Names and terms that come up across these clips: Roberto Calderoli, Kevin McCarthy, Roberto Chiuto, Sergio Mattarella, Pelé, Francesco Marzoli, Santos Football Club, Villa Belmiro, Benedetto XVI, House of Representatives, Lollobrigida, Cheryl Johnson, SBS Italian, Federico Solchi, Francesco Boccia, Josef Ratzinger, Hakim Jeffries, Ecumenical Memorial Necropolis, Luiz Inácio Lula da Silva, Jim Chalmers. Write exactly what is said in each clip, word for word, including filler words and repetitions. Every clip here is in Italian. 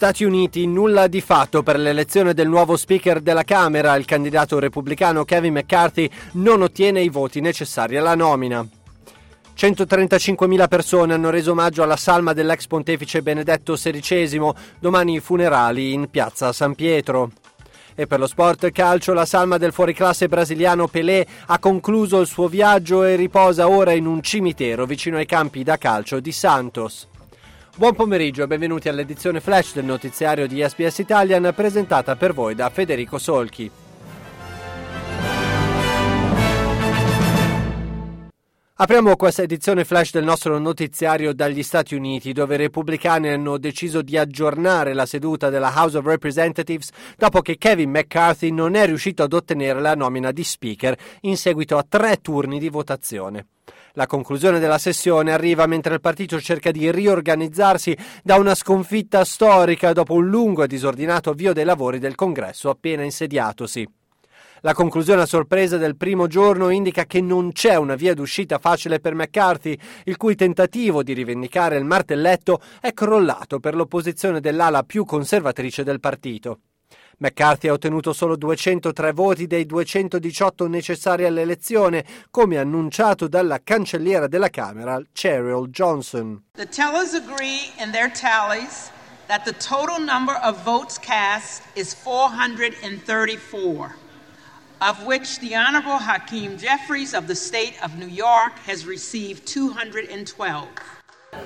Stati Uniti, nulla di fatto per l'elezione del nuovo speaker della Camera. Il candidato repubblicano Kevin McCarthy non ottiene i voti necessari alla nomina. centotrentacinquemila persone hanno reso omaggio alla salma dell'ex pontefice Benedetto sedicesimo, domani i funerali in piazza San Pietro. E per lo sport calcio, la salma del fuoriclasse brasiliano Pelé ha concluso il suo viaggio e riposa ora in un cimitero vicino ai campi da calcio di Santos. Buon pomeriggio e benvenuti all'edizione Flash del notiziario di S B S Italian, presentata per voi da Federico Solchi. Apriamo questa edizione flash del nostro notiziario dagli Stati Uniti, dove i repubblicani hanno deciso di aggiornare la seduta della House of Representatives dopo che Kevin McCarthy non è riuscito ad ottenere la nomina di speaker in seguito a tre turni di votazione. La conclusione della sessione arriva mentre il partito cerca di riorganizzarsi da una sconfitta storica dopo un lungo e disordinato avvio dei lavori del Congresso appena insediatosi. La conclusione a sorpresa del primo giorno indica che non c'è una via d'uscita facile per McCarthy, il cui tentativo di rivendicare il martelletto è crollato per l'opposizione dell'ala più conservatrice del partito. McCarthy ha ottenuto solo duecentotré voti dei duecentodiciotto necessari all'elezione, come annunciato dalla cancelliera della Camera, Cheryl Johnson. The tellers agree in their tallies that the total number of votes cast is four hundred thirty-four. Of which the Honorable Hakim Jeffries of the state of New York has received two hundred twelve.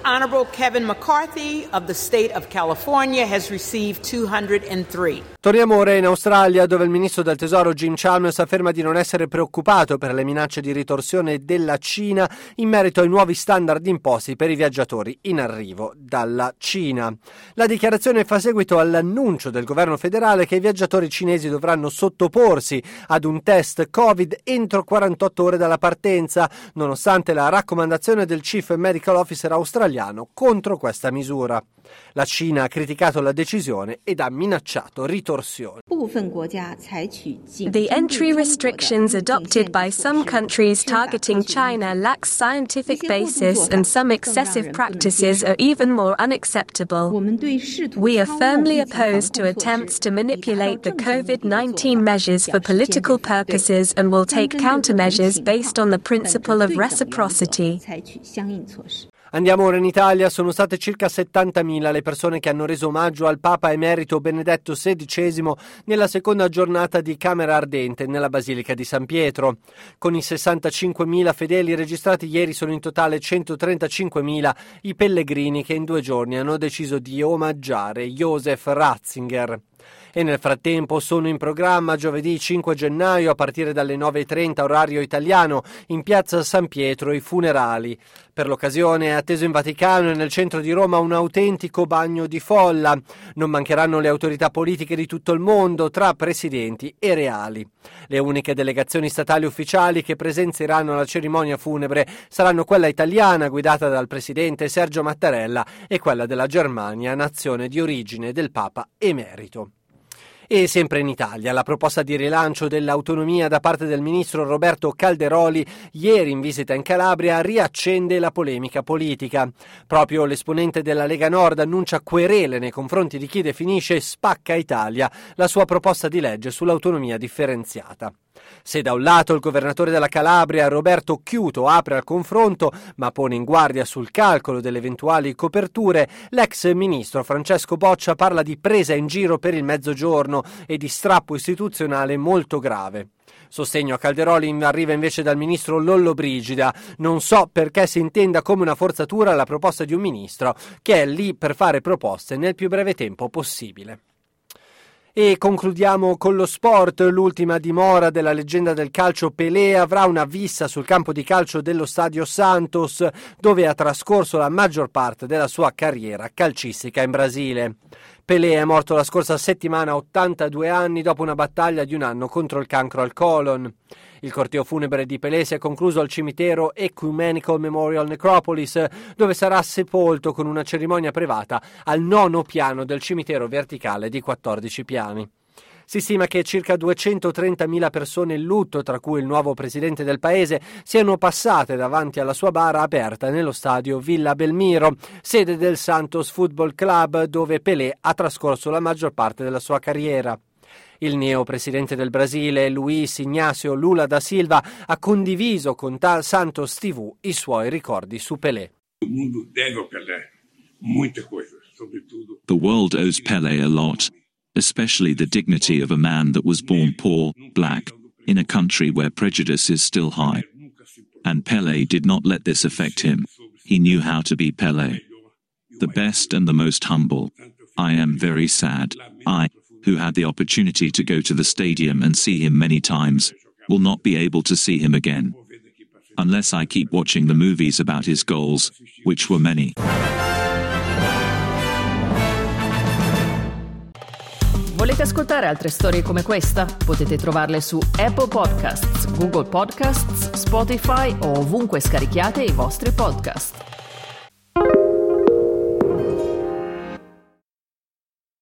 Honorable Kevin McCarthy of the state of California has received two hundred three. Torniamo ora in Australia, dove il ministro del Tesoro Jim Chalmers afferma di non essere preoccupato per le minacce di ritorsione della Cina in merito ai nuovi standard imposti per i viaggiatori in arrivo dalla Cina. La dichiarazione fa seguito all'annuncio del governo federale che i viaggiatori cinesi dovranno sottoporsi ad un test Covid entro quarantotto ore dalla partenza, nonostante la raccomandazione del Chief Medical Officer australiano contro questa misura. La Cina ha criticato la decisione ed ha minacciato ritorsioni. The entry restrictions adopted by some countries targeting China lacks scientific basis and some excessive practices are even more unacceptable. We are firmly opposed to attempts to manipulate the covid nineteen measures for political purposes and will take countermeasures based on the principle of reciprocity. Andiamo ora in Italia, sono state circa settantamila le persone che hanno reso omaggio al Papa Emerito Benedetto sedicesimo nella seconda giornata di Camera Ardente nella Basilica di San Pietro. Con i sessantacinquemila fedeli registrati ieri sono in totale centotrentacinquemila i pellegrini che in due giorni hanno deciso di omaggiare Josef Ratzinger. E nel frattempo sono in programma giovedì cinque gennaio a partire dalle nove e trenta orario italiano in piazza San Pietro i funerali. Per l'occasione è atteso in Vaticano e nel centro di Roma un autentico bagno di folla. Non mancheranno le autorità politiche di tutto il mondo tra presidenti e reali. Le uniche delegazioni statali ufficiali che presenzieranno la cerimonia funebre saranno quella italiana guidata dal presidente Sergio Mattarella e quella della Germania, nazione di origine del Papa Emerito. E sempre in Italia, la proposta di rilancio dell'autonomia da parte del ministro Roberto Calderoli, ieri in visita in Calabria, riaccende la polemica politica. Proprio l'esponente della Lega Nord annuncia querele nei confronti di chi definisce Spacca Italia la sua proposta di legge sull'autonomia differenziata. Se da un lato il governatore della Calabria Roberto Chiuto apre al confronto ma pone in guardia sul calcolo delle eventuali coperture, l'ex ministro Francesco Boccia parla di presa in giro per il Mezzogiorno e di strappo istituzionale molto grave. Sostegno a Calderoli arriva invece dal ministro Lollobrigida. Non so perché si intenda come una forzatura la proposta di un ministro che è lì per fare proposte nel più breve tempo possibile. E concludiamo con lo sport. L'ultima dimora della leggenda del calcio Pelé avrà una vista sul campo di calcio dello stadio Santos, dove ha trascorso la maggior parte della sua carriera calcistica in Brasile. Pelé è morto la scorsa settimana a ottantadue anni dopo una battaglia di un anno contro il cancro al colon. Il corteo funebre di Pelé si è concluso al cimitero Ecumenical Memorial Necropolis, dove sarà sepolto con una cerimonia privata al nono piano del cimitero verticale di quattordici piani. Si stima che circa duecentotrentamila persone in lutto, tra cui il nuovo presidente del paese, siano passate davanti alla sua bara aperta nello stadio Villa Belmiro, sede del Santos Football Club, dove Pelé ha trascorso la maggior parte della sua carriera. Il neopresidente del Brasile, Luiz Inácio Lula da Silva, ha condiviso con Santos tivù i suoi ricordi su Pelé. Il mondo deve Pelé molte cose, soprattutto. The world owes Pelé a lot. Especially the dignity of a man that was born poor, black, in a country where prejudice is still high. And Pelé did not let this affect him. He knew how to be Pelé. The best and the most humble. I am very sad. I, who had the opportunity to go to the stadium and see him many times, will not be able to see him again. Unless I keep watching the movies about his goals, which were many. Volete ascoltare altre storie come questa? Potete trovarle su Apple Podcasts, Google Podcasts, Spotify o ovunque scarichiate i vostri podcast.